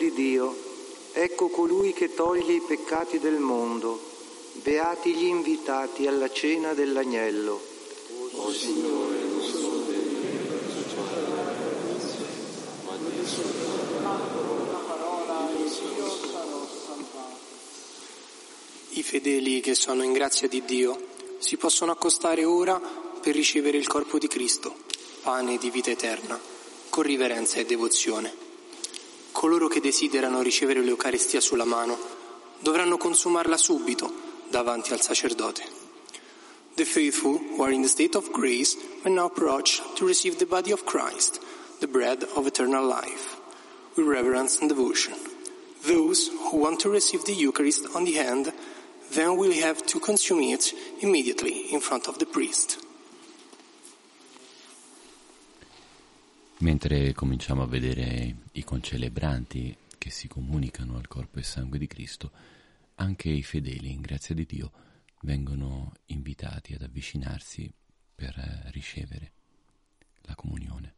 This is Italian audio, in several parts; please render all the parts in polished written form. di Dio, ecco colui che toglie i peccati del mondo, beati gli invitati alla cena dell'agnello. O Signore, non solo devi associare la grazia, ma di una parola e Dio lo salva. I fedeli che sono in grazia di Dio si possono accostare ora per ricevere il corpo di Cristo, pane di vita eterna, con riverenza e devozione. Coloro che desiderano ricevere l'Eucaristia sulla mano dovranno consumarla subito davanti al sacerdote. The faithful who are in the state of grace may now approach to receive the body of Christ, the bread of eternal life, with reverence and devotion. Those who want to receive the Eucharist on the hand then will have to consume it immediately in front of the priest. Mentre cominciamo a vedere i concelebranti che si comunicano al corpo e sangue di Cristo, anche i fedeli, in grazia di Dio, vengono invitati ad avvicinarsi per ricevere la comunione.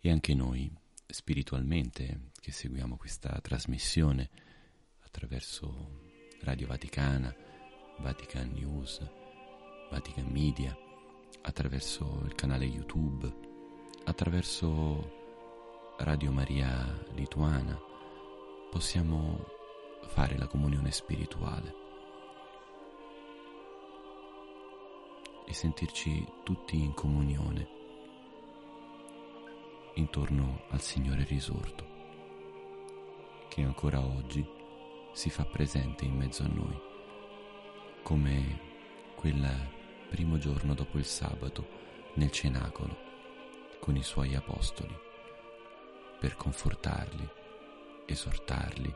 E anche noi, spiritualmente, che seguiamo questa trasmissione attraverso Radio Vaticana, Vatican News, Vatican Media, attraverso il canale YouTube, attraverso Radio Maria Lituana, possiamo fare la comunione spirituale e sentirci tutti in comunione intorno al Signore risorto, che ancora oggi si fa presente in mezzo a noi, come quella primo giorno dopo il sabato nel cenacolo con i suoi apostoli, per confortarli, esortarli,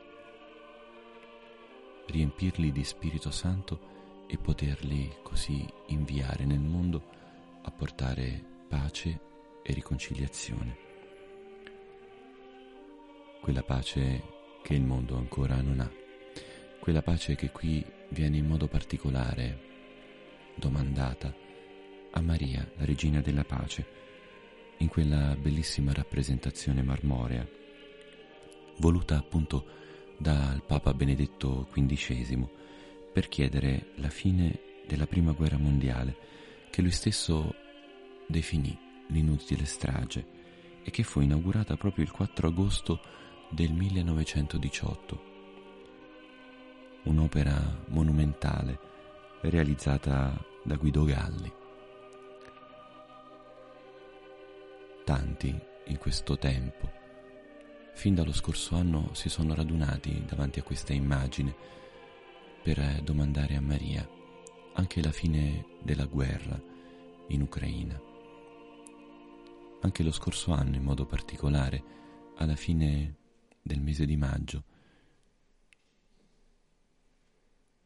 riempirli di Spirito Santo e poterli così inviare nel mondo a portare pace e riconciliazione, quella pace che il mondo ancora non ha, quella pace che qui viene in modo particolare domandata a Maria, la regina della pace, in quella bellissima rappresentazione marmorea voluta appunto dal Papa Benedetto XV per chiedere la fine della prima guerra mondiale, che lui stesso definì l'inutile strage, e che fu inaugurata proprio il 4 agosto del 1918, un'opera monumentale realizzata da Guido Galli. Tanti in questo tempo, fin dallo scorso anno, si sono radunati davanti a questa immagine per domandare a Maria anche la fine della guerra in Ucraina. Anche lo scorso anno, in modo particolare, alla fine del mese di maggio,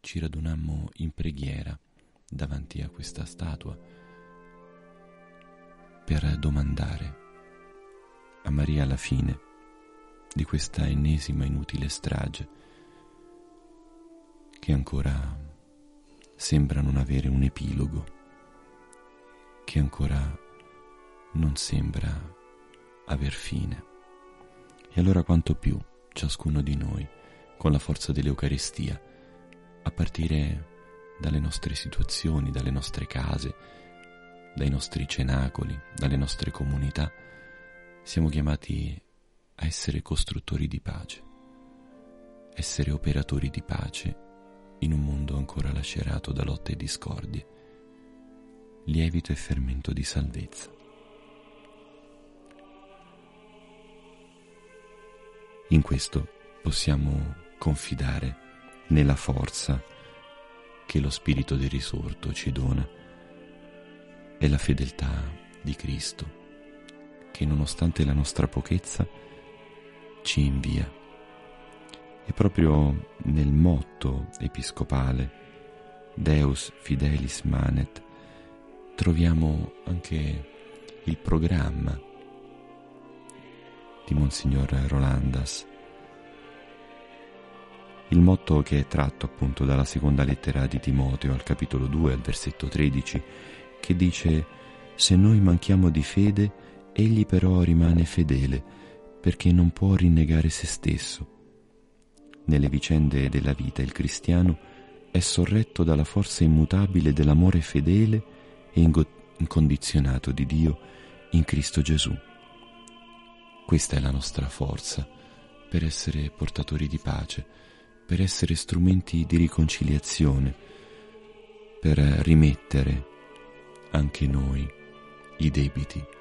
ci radunammo in preghiera davanti a questa statua per domandare a Maria la fine di questa ennesima inutile strage, che ancora sembra non avere un epilogo, che ancora non sembra aver fine. E allora quanto più ciascuno di noi, con la forza dell'Eucaristia, a partire dalle nostre situazioni, dalle nostre case, dai nostri cenacoli, dalle nostre comunità, siamo chiamati a essere costruttori di pace, essere operatori di pace in un mondo ancora lacerato da lotte e discordie, lievito e fermento di salvezza. In questo possiamo confidare nella forza che lo Spirito del Risorto ci dona e la fedeltà di Cristo, che nonostante la nostra pochezza ci invia. E proprio nel motto episcopale Deus Fidelis Manet troviamo anche il programma di Monsignor Rolandas, il motto che è tratto appunto dalla seconda lettera di Timoteo al capitolo 2 al versetto 13, che dice: se noi manchiamo di fede, egli però rimane fedele, perché non può rinnegare se stesso. Nelle vicende della vita il cristiano è sorretto dalla forza immutabile dell'amore fedele e incondizionato di Dio in Cristo Gesù. Questa è la nostra forza per essere portatori di pace, per essere strumenti di riconciliazione, per rimettere anche noi i debiti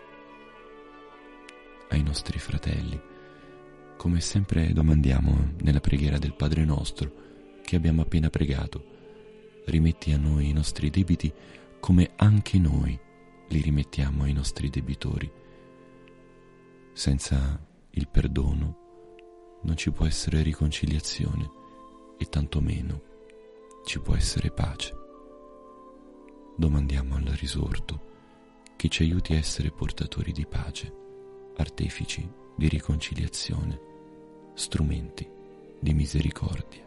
ai nostri fratelli, come sempre domandiamo nella preghiera del Padre nostro che abbiamo appena pregato. Rimetti a noi i nostri debiti come anche noi li rimettiamo ai nostri debitori. Senza il perdono non ci può essere riconciliazione e tantomeno ci può essere pace. Domandiamo al risorto che ci aiuti a essere portatori di pace, artefici di riconciliazione, strumenti di misericordia.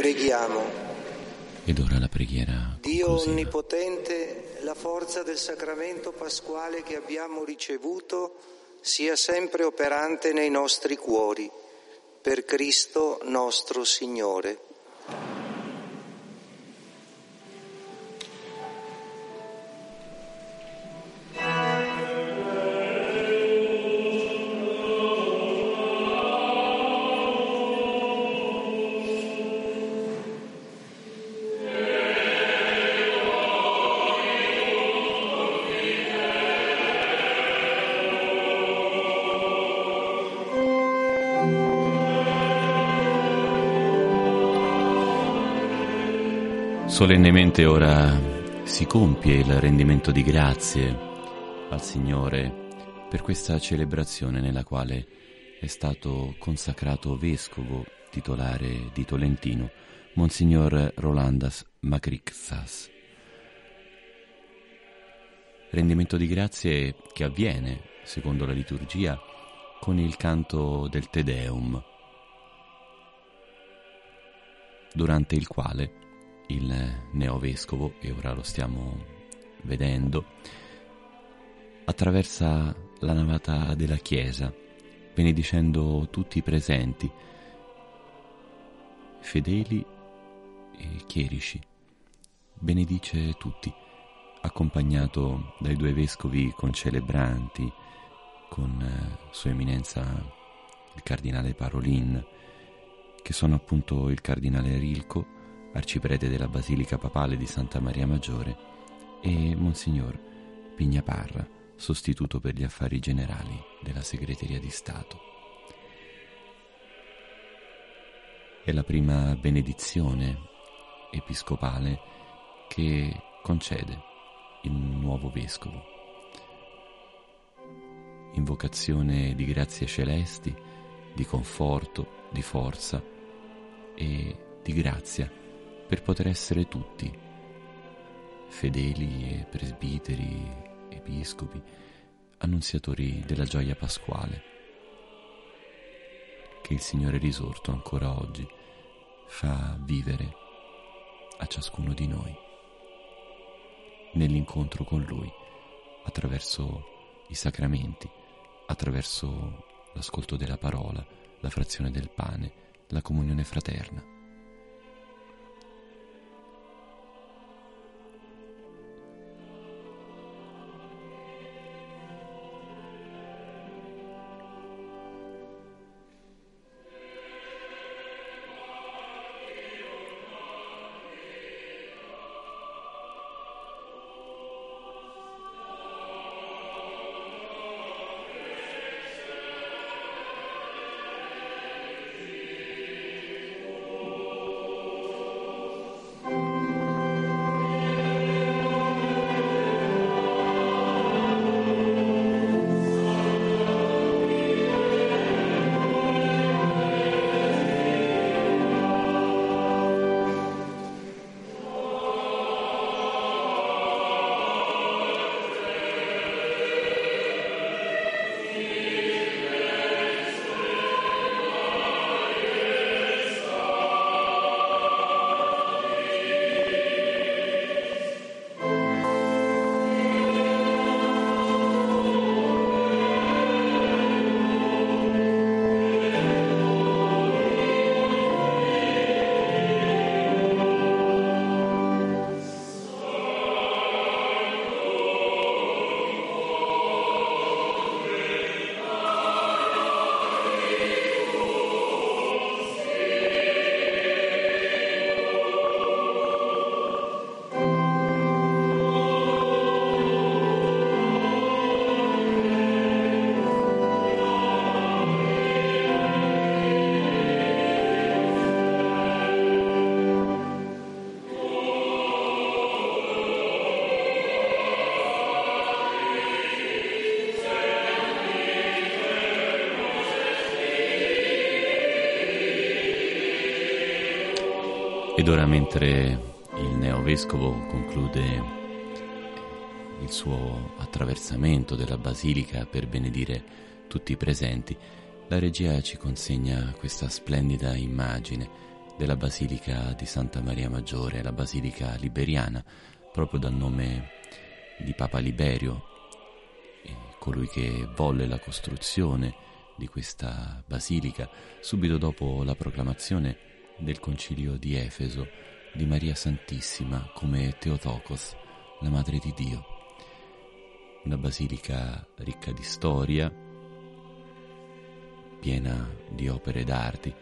Preghiamo. Ed ora la preghiera. Dio onnipotente, la forza del sacramento pasquale che abbiamo ricevuto sia sempre operante nei nostri cuori, per Cristo nostro Signore. Solennemente ora si compie il rendimento di grazie al Signore per questa celebrazione nella quale è stato consacrato vescovo titolare di Tolentino, Monsignor Rolandas Macrixas. Rendimento di grazie che avviene, secondo la liturgia, con il canto del Te Deum, durante il quale il neovescovo, e ora lo stiamo vedendo, attraversa la navata della chiesa, benedicendo tutti i presenti, fedeli e chierici. Benedice tutti, accompagnato dai due vescovi concelebranti, con Sua Eminenza il Cardinale Parolin, che sono appunto il Cardinale Rilko, arciprete della Basilica Papale di Santa Maria Maggiore, e Monsignor Pignaparra, sostituto per gli affari generali della Segreteria di Stato. È la prima benedizione episcopale che concede il nuovo vescovo. Invocazione di grazie celesti, di conforto, di forza e di grazia per poter essere tutti, fedeli e presbiteri, episcopi, annunziatori della gioia pasquale, che il Signore risorto ancora oggi fa vivere a ciascuno di noi, nell'incontro con Lui, attraverso i sacramenti, attraverso l'ascolto della parola, la frazione del pane, la comunione fraterna. Ed ora, mentre il neovescovo conclude il suo attraversamento della basilica per benedire tutti i presenti, la regia ci consegna questa splendida immagine della basilica di Santa Maria Maggiore, la basilica liberiana, proprio dal nome di Papa Liberio, colui che volle la costruzione di questa basilica subito dopo la proclamazione del Concilio di Efeso di Maria Santissima come Teotokos, la Madre di Dio. Una basilica ricca di storia, piena di opere d'arte,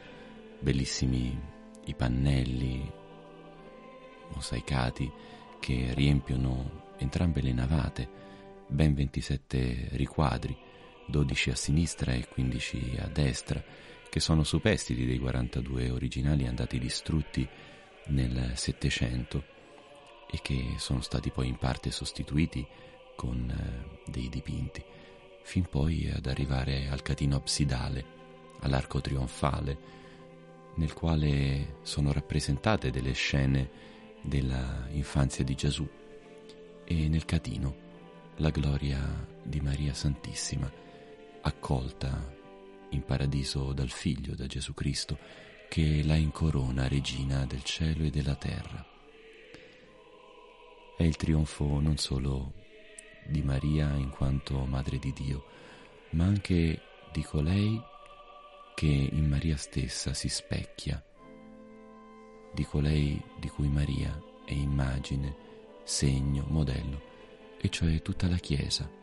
bellissimi i pannelli mosaicati che riempiono entrambe le navate, ben 27 riquadri, 12 a sinistra e 15 a destra, che sono superstiti dei 42 originali andati distrutti nel 700 e che sono stati poi in parte sostituiti con dei dipinti, fin poi ad arrivare al catino absidale, all'arco trionfale, nel quale sono rappresentate delle scene della infanzia di Gesù, e nel catino la gloria di Maria Santissima, accolta in paradiso dal Figlio, da Gesù Cristo, che la incorona regina del cielo e della terra. È il trionfo non solo di Maria in quanto Madre di Dio, ma anche di colei che in Maria stessa si specchia, di colei di cui Maria è immagine, segno, modello, e cioè tutta la Chiesa.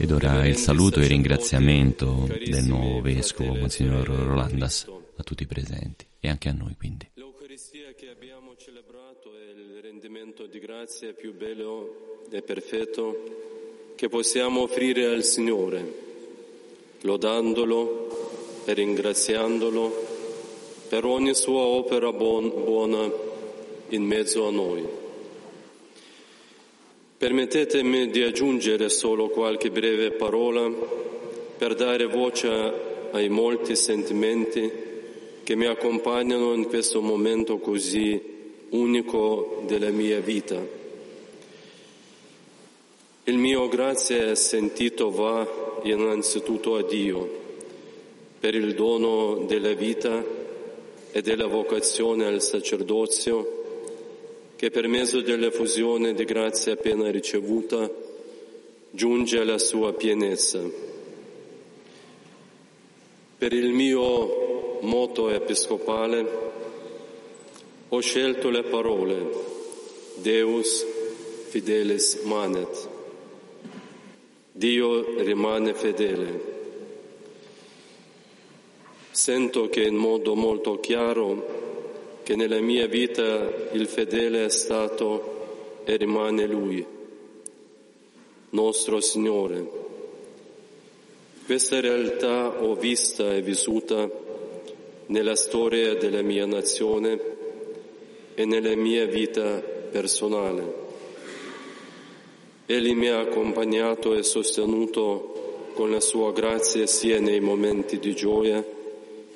Ed ora il saluto e il ringraziamento del nuovo Vescovo, Monsignor Rolandas, a tutti i presenti e anche a noi quindi. L'Eucaristia che abbiamo celebrato è il rendimento di grazia più bello e perfetto che possiamo offrire al Signore, lodandolo e ringraziandolo per ogni sua opera buona in mezzo a noi. Permettetemi di aggiungere solo qualche breve parola per dare voce ai molti sentimenti che mi accompagnano in questo momento così unico della mia vita. Il mio grazie sentito va innanzitutto a Dio per il dono della vita e della vocazione al sacerdozio che per mezzo dell'effusione di grazia appena ricevuta giunge alla sua pienezza. Per il mio moto episcopale ho scelto le parole Deus fidelis manet, Dio rimane fedele. Sento che in modo molto chiaro che nella mia vita il fedele è stato e rimane Lui, nostro Signore. Questa realtà ho vista e vissuta nella storia della mia nazione e nella mia vita personale. Egli mi ha accompagnato e sostenuto con la sua grazia sia nei momenti di gioia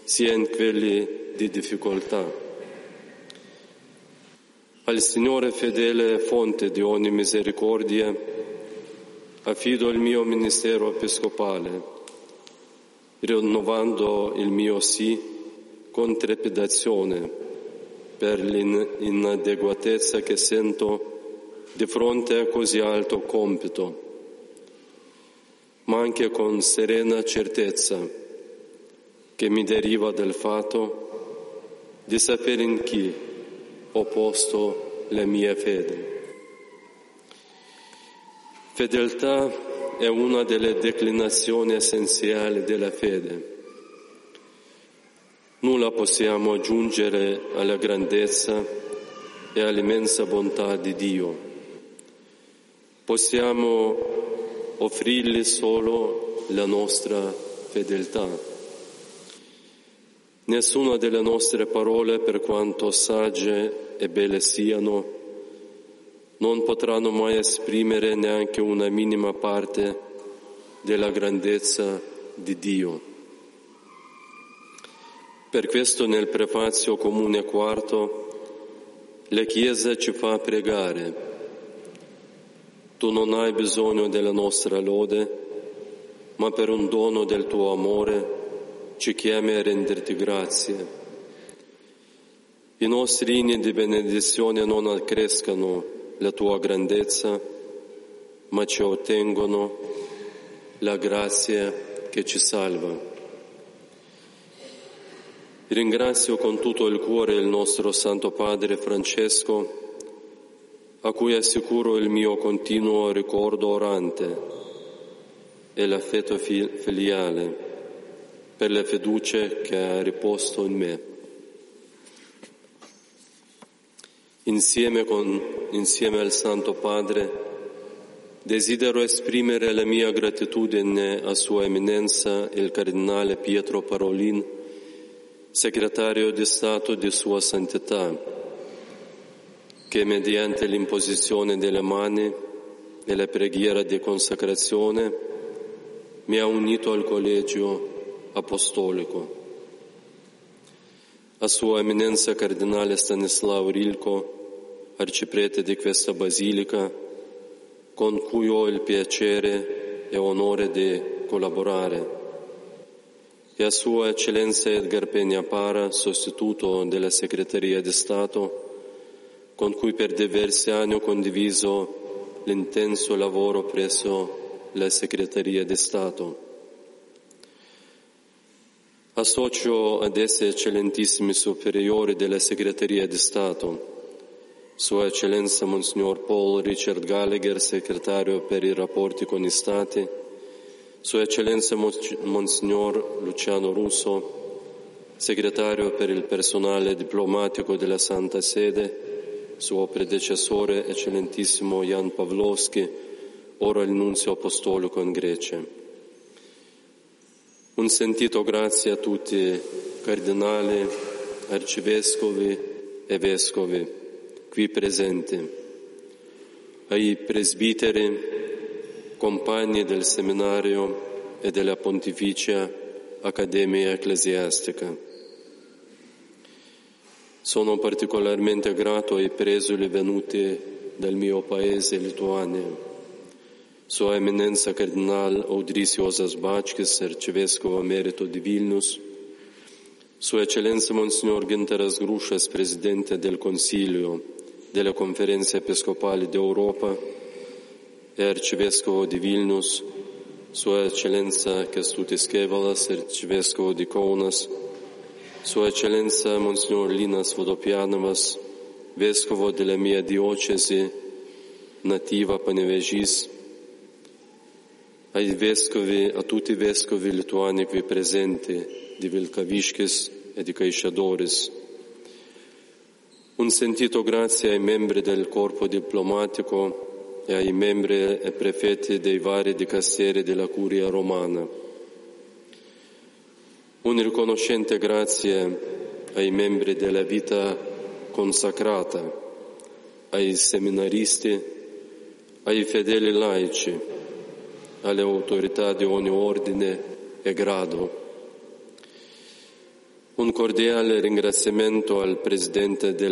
sia in quelli di difficoltà. Al Signore fedele, fonte di ogni misericordia, affido il mio ministero episcopale, rinnovando il mio sì con trepidazione per l'inadeguatezza che sento di fronte a così alto compito. ma anche con serena certezza che mi deriva dal fatto di sapere in chi ho posto la mia fede. Fedeltà è una delle declinazioni essenziali della fede. Nulla possiamo aggiungere alla grandezza e all'immensa bontà di Dio. Possiamo offrirgli solo la nostra fedeltà. Nessuna delle nostre parole, per quanto sagge e belle siano, non potranno mai esprimere neanche una minima parte della grandezza di Dio. Per questo nel prefazio comune quarto la Chiesa ci fa pregare: tu non hai bisogno della nostra lode, ma per un dono del tuo amore ci chiami a renderti grazie. I nostri inni di benedizione non accrescano la tua grandezza, ma ci ottengono la grazia che ci salva. Ringrazio con tutto il cuore il nostro Santo Padre Francesco, a cui assicuro il mio continuo ricordo orante e l'affetto filiale per la fiducia che ha riposto in me. Insieme al Santo Padre desidero esprimere la mia gratitudine a Sua Eminenza il Cardinale Pietro Parolin, Segretario di Stato di Sua Santità, che mediante l'imposizione delle mani e la preghiera di consacrazione mi ha unito al Collegio Apostolico. A Sua Eminenza Cardinale Stanislao Rilko, arciprete di questa Basilica, con cui ho il piacere e onore di collaborare, e a Sua Eccellenza Edgar Peña Parra, sostituto della Segreteria di Stato, con cui per diversi anni ho condiviso l'intenso lavoro presso la Segreteria di Stato. Associo ad essi eccellentissimi superiori della Segreteria di Stato, Sua Eccellenza Monsignor Paul Richard Gallagher, Segretario per i rapporti con gli Stati, Sua Eccellenza Monsignor Luciano Russo, Segretario per il personale diplomatico della Santa Sede, suo predecessore eccellentissimo Jan Pavlovski, ora il Nunzio Apostolico in Grecia. Un sentito grazie a tutti cardinali, arcivescovi e vescovi qui presenti, ai presbiteri, compagni del seminario e della Pontificia Accademia Ecclesiastica. Sono particolarmente grato ai presidi venuti dal mio paese, Lituania, Sua Eminenza Cardinale Audrius Jozas Bačkis, arcivescovo emerito di Vilnius, Sua Eccellenza Monsignor Gintaras Grušas, Presidente del Concilio della Conferenza Episcopale d'Europa, e arcivescovo di Vilnius, Sua Eccellenza Kestutis Kevalas, arcivescovo di Kaunas, Sua Eccellenza Monsignor Linas Vodopjanovas, vescovo della mia diocesi nativa Panevėžys, a tutti i vescovi lituani qui presenti di Vilkaviškis e di Kaišiadorys. Un sentito grazie ai membri del corpo diplomatico e ai membri e prefetti dei vari dicasteri della Curia Romana. Un riconoscente grazie ai membri della vita consacrata, ai seminaristi, ai fedeli laici, alle autorità di ogni ordine e grado. Un cordiale ringraziamento al Presidente del